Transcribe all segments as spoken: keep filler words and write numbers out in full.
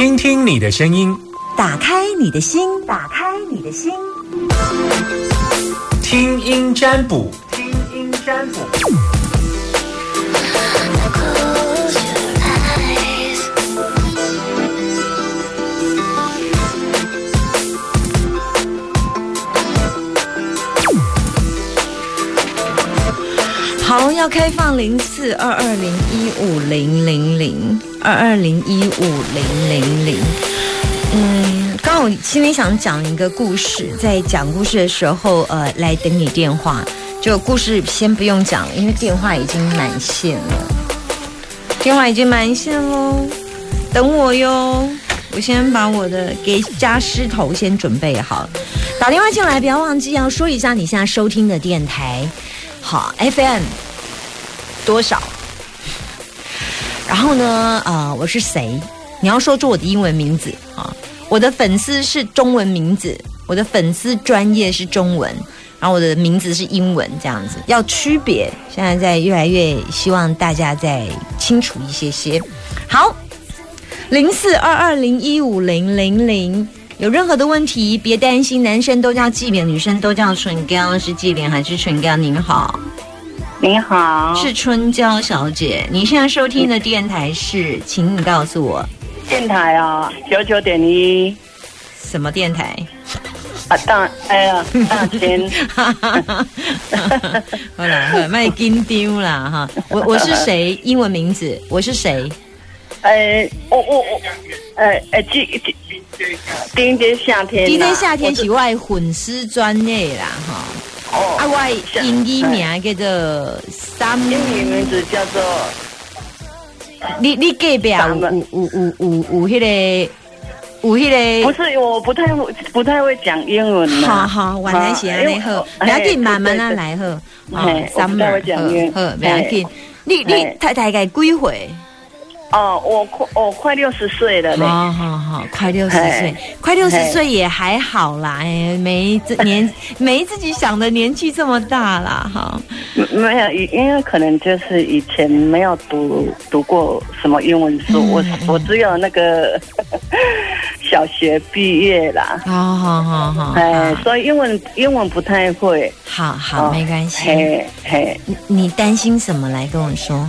听听你的声音，打开你的心，打开你的心，听音占卜，听音占卜。好，要开放零四二二零一五零零零二二零一五零零零。嗯，刚刚我心里想讲一个故事，在讲故事的时候，呃，来等你电话。就故事先不用讲，因为电话已经满线了，电话已经满线喽，等我哟。我先把我的给家狮头先准备好，打电话进来，不要忘记要说一下你现在收听的电台。好 F M 多少，然后呢呃，我是谁，你要说出我的英文名字啊。我的粉丝是中文名字，我的粉丝专业是中文，然后我的名字是英文，这样子要区别。现在在越来越希望大家再清楚一些些。好，零四二二零一五零零零，有任何的问题别担心，男生都叫纪莲，女生都叫春娇，是纪莲还是春娇？您好，您好，是春娇小姐。你现在收听的电台是，请你告诉我电台啊、哦，九九点一，什么电台？啊，大哎呀，大千，哈哈哈，好啦，卖金丢啦哈。我我是谁？英文名字我是谁？呃，我我我，呃呃，纪纪。今天夏天，今天夏天是我的粉丝专业啦，哈。哦。啊，我的英语名叫做三，英语名字叫做。你你隔壁啊？有有有有有迄个，有迄个。不是，我不太不太会讲英文。好好，我来写安尼好，不要紧，慢慢啊来好。哎，我不太会讲英文，不要紧。你你大大概几岁？哦，我快我快六十岁了嘞！好好好，快六十岁，快六十岁也还好啦，哎，没这年没自己想的年纪这么大啦，哈。没有，因为可能就是以前没有读读过什么英文书，嗯、我我只有那个小学毕业啦。好好好好，哎，所以英文英文不太会。好好，没关系。嘿，嘿，你担心什么？来跟我说。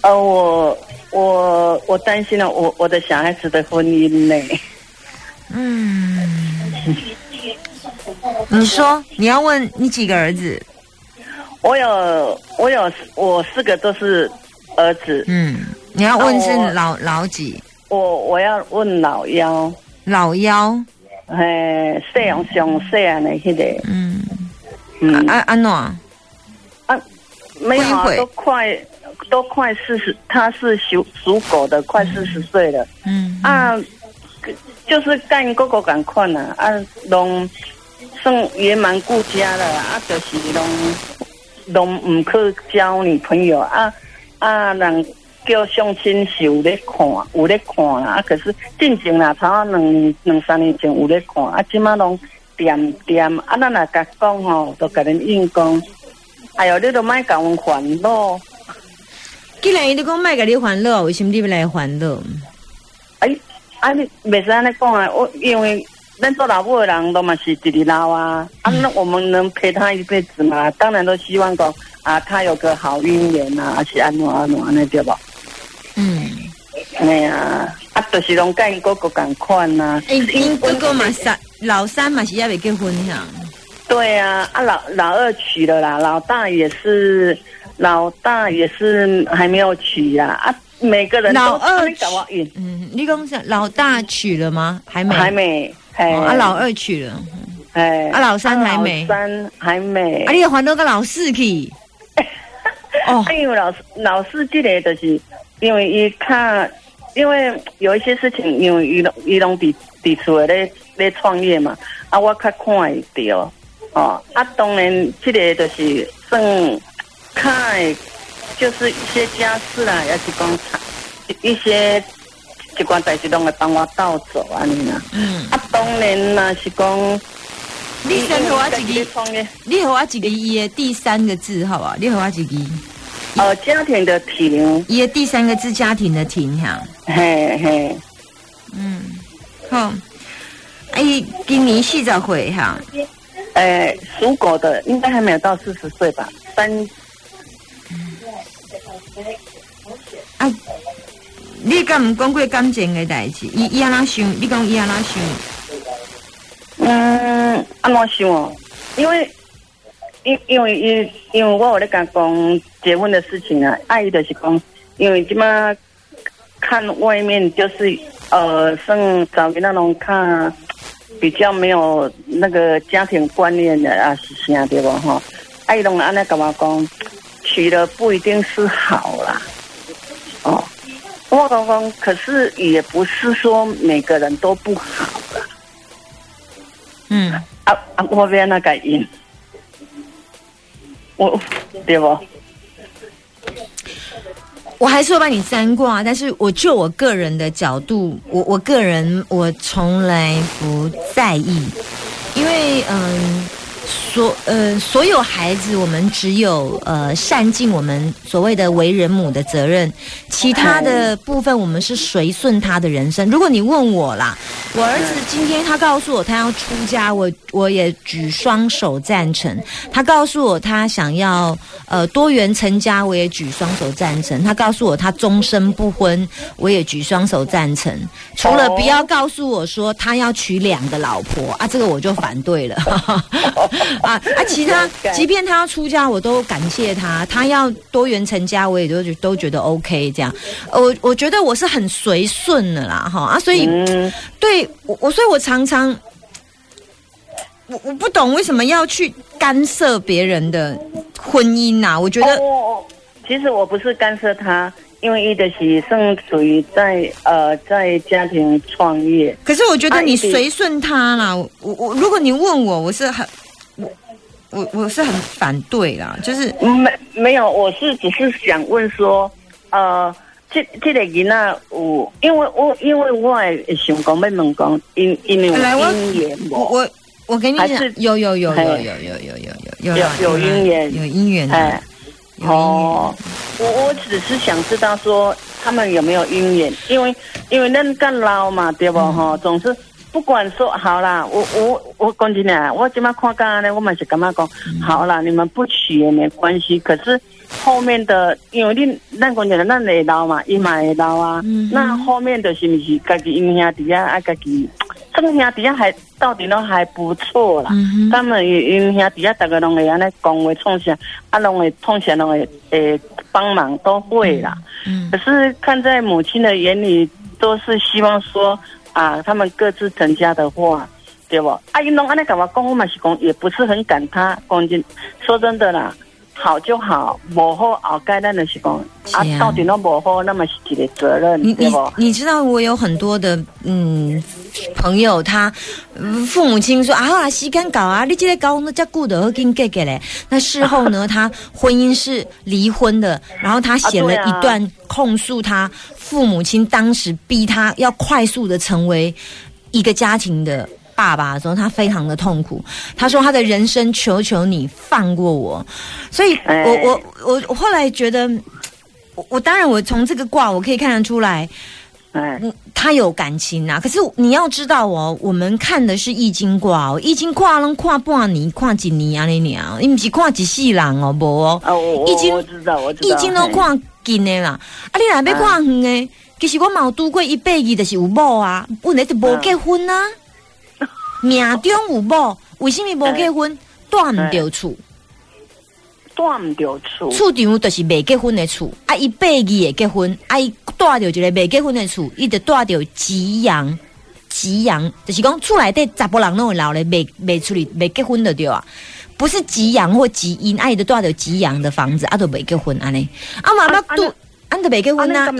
呃，我。我我担心了我我的小孩子的婚姻呢。嗯，你说你要问你几个儿子？我有我有我四个都是儿子。嗯，你要问是老老几？我我要问老幺。老幺？嘿，细样上细啊那些的。嗯嗯，安安哪？啊，没有啊，都快。都快四十，他是属属狗的，快四十岁了。嗯，嗯啊，就是干狗狗赶快呢，啊，拢算也蛮顾家的，啊，就是拢拢唔去交女朋友，啊啊，人叫相亲是有咧看，有咧看啦，啊，可是进前啦，差不多两两三年前有咧看，啊，即马拢点点，啊，咱若甲讲吼，都甲恁应讲，哎呦，你都莫甲阮烦恼。既然伊都讲卖给你欢乐，为什么你不来欢乐？哎，啊你袂使安尼讲啊！我因为咱做老母的人都嘛是一日老啊，啊那我们能陪他一辈子嘛？当然都希望讲啊，他有个好姻缘呐，而且安暖安暖那对吧？嗯，哎呀，啊就是拢跟哥哥同款呐。哎，因哥哥嘛三老三嘛是也未结婚呀。对啊，啊老老二娶了啦，老大也是。老大也是还没有娶啦， 啊， 啊，每个人都老二娶，嗯，你讲是老大娶了吗？还没，还没，哎、哦，啊，老二娶了，哎，啊，老三还没，啊、老三还没，啊，你还到个老四去，哦，因为老老四这个就是因为伊看，因为有一些事情，因为伊拢伊拢伫伫厝咧咧创业嘛，啊，我较看会到，哦，啊，当然这个就是算。看，就是一些家事啦，也是讲一些一关代志，拢会帮我倒走安尼啦。嗯，啊，当然啦，是讲你先和我一个，你和我一个伊的第三个字好啊，你和我一个。哦，家庭的庭，伊的第三个字，家庭的庭哈。嘿嘿，嗯，好。阿姨今年四十岁哈。呃，属狗的应该还没有到四十岁吧？三。啊，你敢唔讲过感情嘅代志？伊伊安怎想？你讲伊安怎想？嗯，安怎想哦？因为。因因为因因为我有咧甲讲结婚的事情啊，阿姨就是讲，因为即马看外面就是呃，算找个那种看比较没有那个家庭观念的啊，是啥对不哈？阿姨拢安尼甲我讲，娶了不一定是好啦，哦，我讲讲，可是也不是说每个人都不好啦，嗯，啊啊，我变那个因。我对不？我还是会帮你占卦，但是我就我个人的角度，我我个人我从来不在意，因为嗯，所呃所有孩子，我们只有呃善尽我们所谓的为人母的责任，其他的部分我们是随顺他的人生。如果你问我啦，我儿子今天他告诉我他要出家，我。我也举双手赞成。他告诉我他想要呃多元成家，我也举双手赞成。他告诉我他终身不婚，我也举双手赞成。除了不要告诉我说他要娶两个老婆啊，这个我就反对了。啊啊，其他即便他要出家，我都感谢他；他要多元成家，我也都都觉得 OK 这样。我我觉得我是很随顺的啦，哈啊，所以对我我所以我常常。我我不懂为什么要去干涉别人的婚姻啊，我觉得、哦、其实我不是干涉他，因为伊的是正属于在呃在家庭创业。可是我觉得你随顺他啦，我我如果你问我，我是很我我我是很反对啦，就是没没有，我是只是想问说呃。这这个囡仔有，因为我因为我也想讲要问讲，因因为姻缘无。我我跟你讲，有有有有有有有有有有有姻缘，有姻缘的。哦，我我只是想知道说他们有没有姻缘，因为因为恁干老嘛，对不哈？总是不管说好啦，我我我讲真的，我今麦看干呢，我嘛是感觉讲好啦，你们不娶也没关系，可是。后面的，因为恁咱讲起来，咱会老嘛，伊嘛会老啊。嗯、那后面的是不是家己因兄弟啊，啊家己，这个兄弟啊还到底都还不错啦。嗯、他们因兄弟啊，大家拢会安尼讲话创啥，啊拢会创啥，拢会诶帮忙都会啦。嗯嗯、可是看在母亲的眼里，都是希望说啊，他们各自成家的话，对不？啊，因拢安尼讲话，讲我嘛是讲，也不是很赶他。讲真，说真的啦。好就好，不好后盖咱就是讲啊，到底那不好，那么是一个责任，你对不？你知道我有很多的嗯朋友，他父母亲说啊，好啊，时间搞啊，你这个搞那叫顾得，给你给给嘞。那事后呢，他婚姻是离婚的，然后他写了一段控诉他父母亲当时逼他要快速的成为一个家庭的。爸爸的时候，他非常的痛苦。他说他的人生，求求你放过我。所以我，我我我后来觉得，我我当然我从这个卦我可以看得出来，嗯，他有感情啊。可是你要知道哦，我们看的是易经卦哦，易经卦能看半年、看一年啊，那鸟，你不是看一世人哦，无哦。啊，我我我知道，我知道。易经都看近的啦，啊，你若要看远的，其实我冇拄过一辈子，就是有某啊，本来就无结婚啊。命中有某，为什么无结婚？住唔到厝，住唔到厝，厝场就是未结婚的厝。啊，伊八字也结婚，啊，伊住到一个未结婚的厝，伊就住到吉阳，吉阳就是讲厝内底查甫人拢会老咧，未未出去未结婚的对啊，不是吉阳或吉阴，啊，伊就住到吉阳的房子，啊，都未结婚安尼。啊，妈妈都，安都未结婚啊。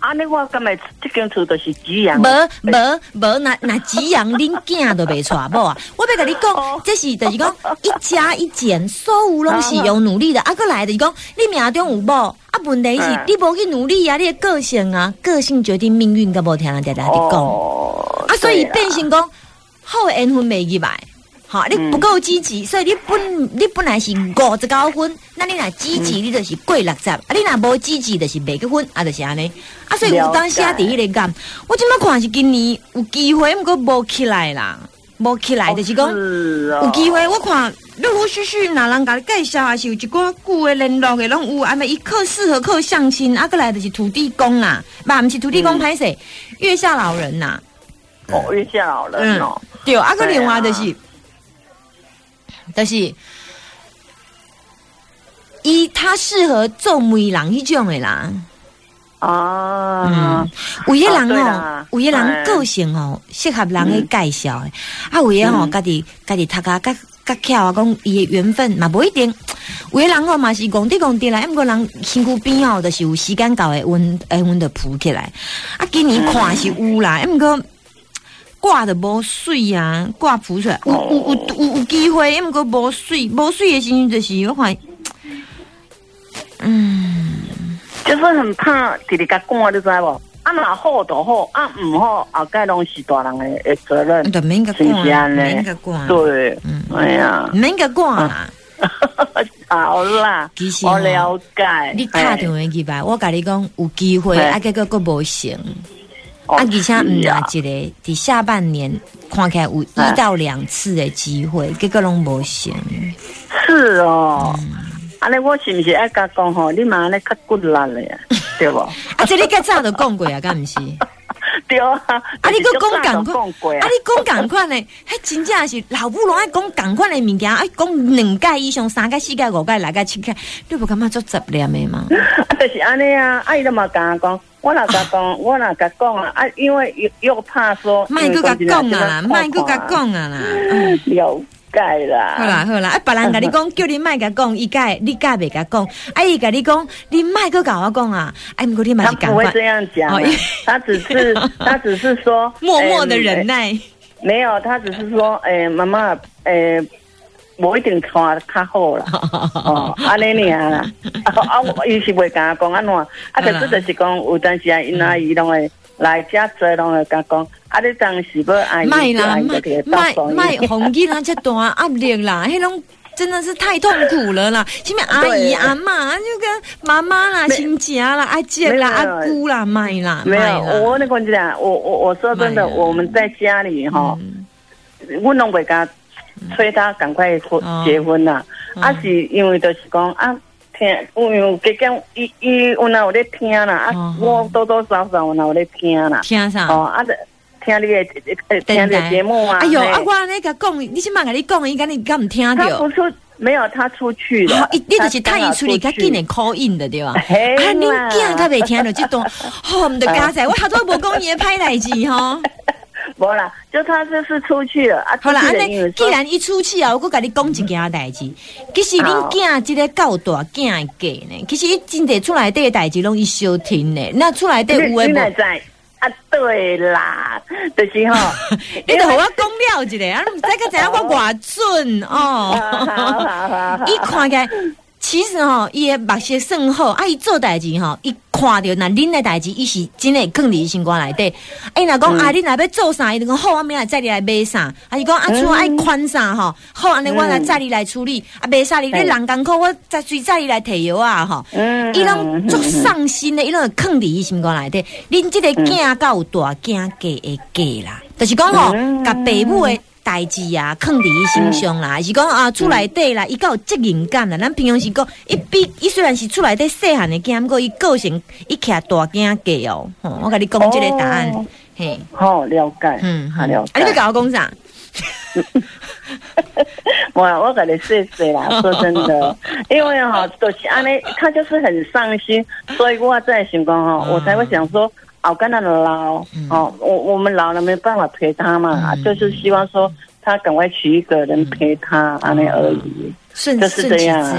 啊！你我今日这间厝就是吉阳，无无无，那那吉阳恁囝都袂娶某啊！我要跟你讲，这是就是讲一加一减，所有拢是有努力的。啊，过来就是讲你命中有某，啊问题是你无去努力啊，你的个性啊，个性决定命运，敢无听人家在在讲。啊，所以变成讲好的缘分袂入来，哈，你不够积极，所以你本你本来是五十九分，那你若积极，你就是过六十；啊，你若无积极，就是未结婚，啊，就是安尼。啊，所以有当下第一个讲，我即摆看是今年有机会，毋过无起来啦，无起来就是讲、哦、有机会。我看陆陆续续哪人甲你介绍，还是有一寡久的联络的拢有，安尼伊靠适合靠相亲，啊，过来就是土地公啦，嘛毋是土地公歹势、嗯，月下老人呐、啊。哦，月下老人哦，嗯、对，啊，个另外就是。就是，伊他适合做媒人迄种的啦。啊，有些人哦，有些人个性哦，适合人去介绍的。啊，有些哦，家己家己读啊，甲甲巧啊，讲伊的缘分嘛，不一定。有些人哦，嘛是讲滴讲滴啦，不过人身躯边哦，就是有时间到的温，哎，温的浮起来。啊，今年看是有啦，不过。挂的无水啊，挂浮出来，有有有有有机会，因个无水，无水的时阵就是我看，嗯，就是很怕直直甲讲，你知无？啊，那好就好，啊唔好，后盖拢是大人的责任，是不是安尼？对，嗯，哎呀，免甲讲啦，好啦，我了解。你打电话去吧，我甲你讲有机会，啊，结果佫无成。啊，而且唔拿一个，伫下半年看起来有一到两次的机会，结果拢无成。是哦，安、嗯、尼我是不是爱甲讲吼？你妈咧较骨力咧，对无？啊，这你较早就讲过啊，敢唔是？对啊，啊你佫讲共款，啊你讲共款嘞，迄真正是老母拢爱讲共款的物件，爱讲两届以上、三届、四届、五届、六届、七届，你不感觉足杂念的吗？啊，就是安尼啊，啊伊都嘛敢讲。我哪甲讲，我哪甲讲啊！啊，因为又又怕说，卖佫甲讲啊啦，卖佫甲讲啊啦，了解啦。好啦好啦，啊，别人甲你讲，叫你卖甲讲，伊解你解袂甲讲，啊，伊甲你讲，你卖佫甲我讲啊，哎，唔过你嘛是赶快。他不会这样讲、哦，他只是他只是说默默的忍耐、欸。没有，他只是说，哎、欸，妈妈，哎、欸。无一定穿较好啦，哦，安尼尔啦，啊，伊是袂敢讲安怎，啊，但是就是讲有当时啊，因阿姨拢会来遮做，拢会甲讲，啊，你当时要阿姨做，阿姨就会当讲。卖卖红衣人遮大压力啦，迄种真的是太痛苦了啦，什么阿姨、阿妈，就跟妈妈啦、亲戚啦、阿姐啦、阿姑啦，卖啦，没有，我那个讲，我我我说真的，我们在家里哈，我拢袂敢。催他赶快结婚啦、哦！啊，是因为就是讲啊，听，因为毕竟伊伊有哪有咧听啦，啊，哦、我多多少少有哪有咧听啦，听啥？哦，啊，听你的听你的节目啊！哎呦，啊，我那个讲，你先慢甲你讲，伊敢你敢唔听到？他不出，没有他出去了。一、哦、你就是他一出去，他竟然 call in 的对吧？啊，你惊他未听到这段，好唔得加载，我好多无讲伊歹代志吼。无啦，就他这次出去了啊！好啦，安尼既然一出去啊，我佮你讲一件代志。其实恁囝即个教大囝个呢，其实伊真侪厝内底个代志拢伊收听呢。那厝内底有诶无？啊，对啦，就是吼、哦，你都互我讲了一个啊，你唔知佮知影我偌准哦。伊看起来，其实吼、哦，伊个目色甚好，啊，伊做代志吼，伊。看到那恁的代志，伊是真的藏伫心肝内底。哎，若讲啊，恁若要做啥，伊就讲好，我明仔载你来买啥。啊，伊讲啊，厝爱款啥吼，好，安尼我来载你来处理。啊，买啥哩？你人艰苦，我再随载你来提药啊吼。嗯，伊拢足上心的，伊拢藏伫伊心肝内底。恁即个囝到有大囝嫁的嫁啦，就是讲吼，甲爸母的代志啊，藏伫伊心上啦。是讲啊，厝内底啦，伊较有责任感啦。咱平常时讲，伊比伊虽然是厝内底细汉的囝，不过伊个性。一徛大囝计哦，我甲你讲这个答案，嘿、哦，好、哦、了解，嗯，好了解。啊，你要甲我讲啥？我我甲你说说啦，说真的，因为哈、哦，就是安尼，他就是很上心，所以我在想讲哈、哦，我才会想说，我跟他老、嗯、哦，我我们老了没办法陪他嘛，嗯、就是希望说他赶快娶一个人陪他，安尼、嗯、而已，顺就是这样、啊。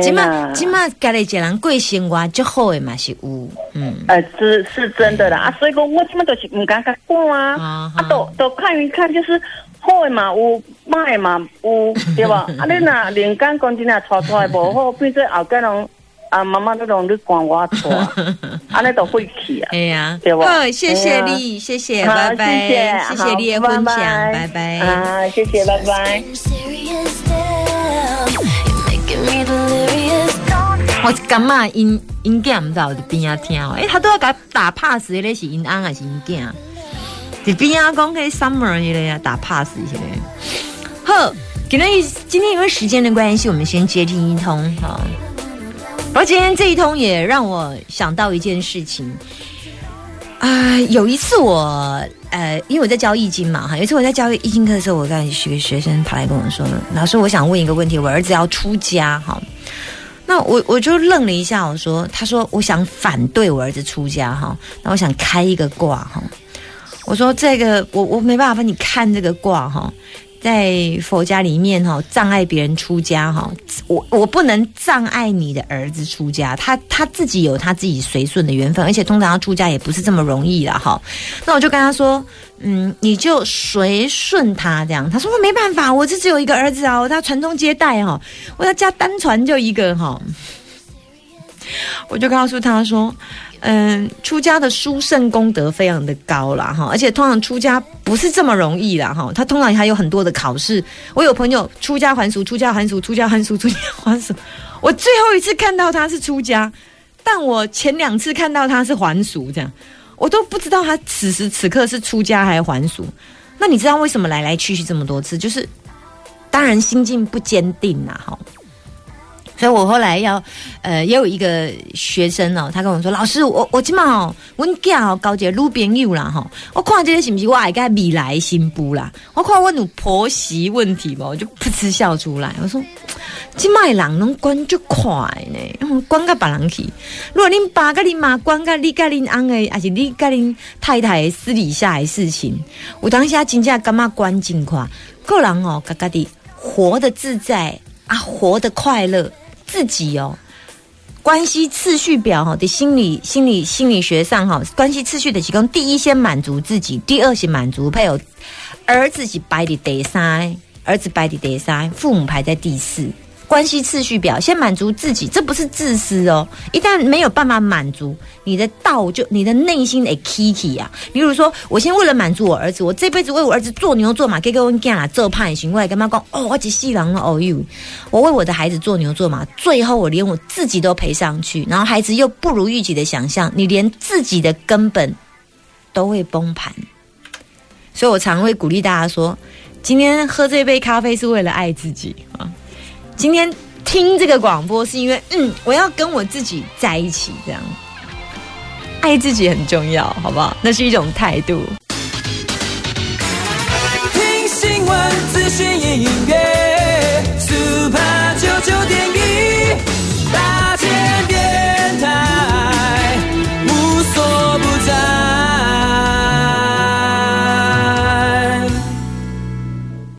即嘛即嘛，家里一人过生活足好诶嘛是有，嗯，呃，是是真的啦啊，所以讲我即嘛都是唔敢甲讲啊，啊，都都看一看就是好诶嘛有，歹诶嘛有，对吧？啊，你若人间讲真啊，错错诶无好，变做后家人啊，妈妈那种你管我错，啊那都会去啊。哎呀，对吧？好，谢谢你，谢谢，拜拜，谢谢你的分享，拜拜。啊，谢谢，拜拜。我感觉因因囝唔在边啊听哦，哎，他都要甲打 pass 的咧是因翁还是因囝？在边啊讲迄 summer 迄个啊打 pass 迄个。好，今天今天因为时间的关系，我们先接听一通哈。而今天这一通也让我想到一件事情啊、呃，有一次我呃，因为我在教易经嘛哈，有一次我在教易经课的时候，我看学学生跑来跟我说，老师我想问一个问题，我儿子要出家哈，那我我就愣了一下，我说，他说我想反对我儿子出家哈，那我想开一个卦哈，我说这个我我没办法帮你看这个卦哈。在佛家里面哈，障碍别人出家哈，我我不能障碍你的儿子出家，他他自己有他自己随顺的缘分，而且通常要出家也不是这么容易啦哈。那我就跟他说，嗯，你就随顺他这样。他说我没办法，我这只有一个儿子啊，我要传宗接代哈，我要家单传就一个哈。我就告诉他说，嗯，出家的殊胜功德非常的高啦哈，而且通常出家不是这么容易啦哈，他通常还有很多的考试。我有朋友出家还俗，出家还俗，出家还俗，出家还俗。我最后一次看到他是出家，但我前两次看到他是还俗，这样我都不知道他此时此刻是出家还还俗。那你知道为什么来来去去这么多次？就是当然心境不坚定啦哈。所以我后来要，呃，也有一个学生哦，他跟我说：“老师，我我今嘛哦，我囝哦交一个女朋友啦吼，我看这个是不是我爱个未来新妇啦？我看我有婆媳问题嘛，我就噗嗤笑出来。我说，今卖人拢管就快呢，管个别人去。如果恁爸跟恁妈管个你跟恁翁的，还是你跟恁太太私底下的事情，我当下真正感觉管真快。个人哦，家家的活得自在啊，活得快乐。”自己哦，关系次序表哈的心理心理心理学上哈，关系次序的提供，第一先满足自己，第二是满足配偶，儿子是排在第三，儿子排在第三，父母排在第四。关系次序表先满足自己，这不是自私哦。一旦没有办法满足，你的道就你的内心的 kiki 啊。比如说，我先为了满足我儿子，我这辈子为我儿子做牛做马，给给我干啦做派行为，干嘛讲哦？我一世人了哦哟！我为我的孩子做牛做马，最后我连我自己都赔上去，然后孩子又不如预期的想象，你连自己的根本都会崩盘。所以我常会鼓励大家说，今天喝这杯咖啡是为了爱自己啊。今天听这个广播是因为，嗯，我要跟我自己在一起，这样爱自己很重要，好不好？那是一种态度。听新闻，资讯音乐。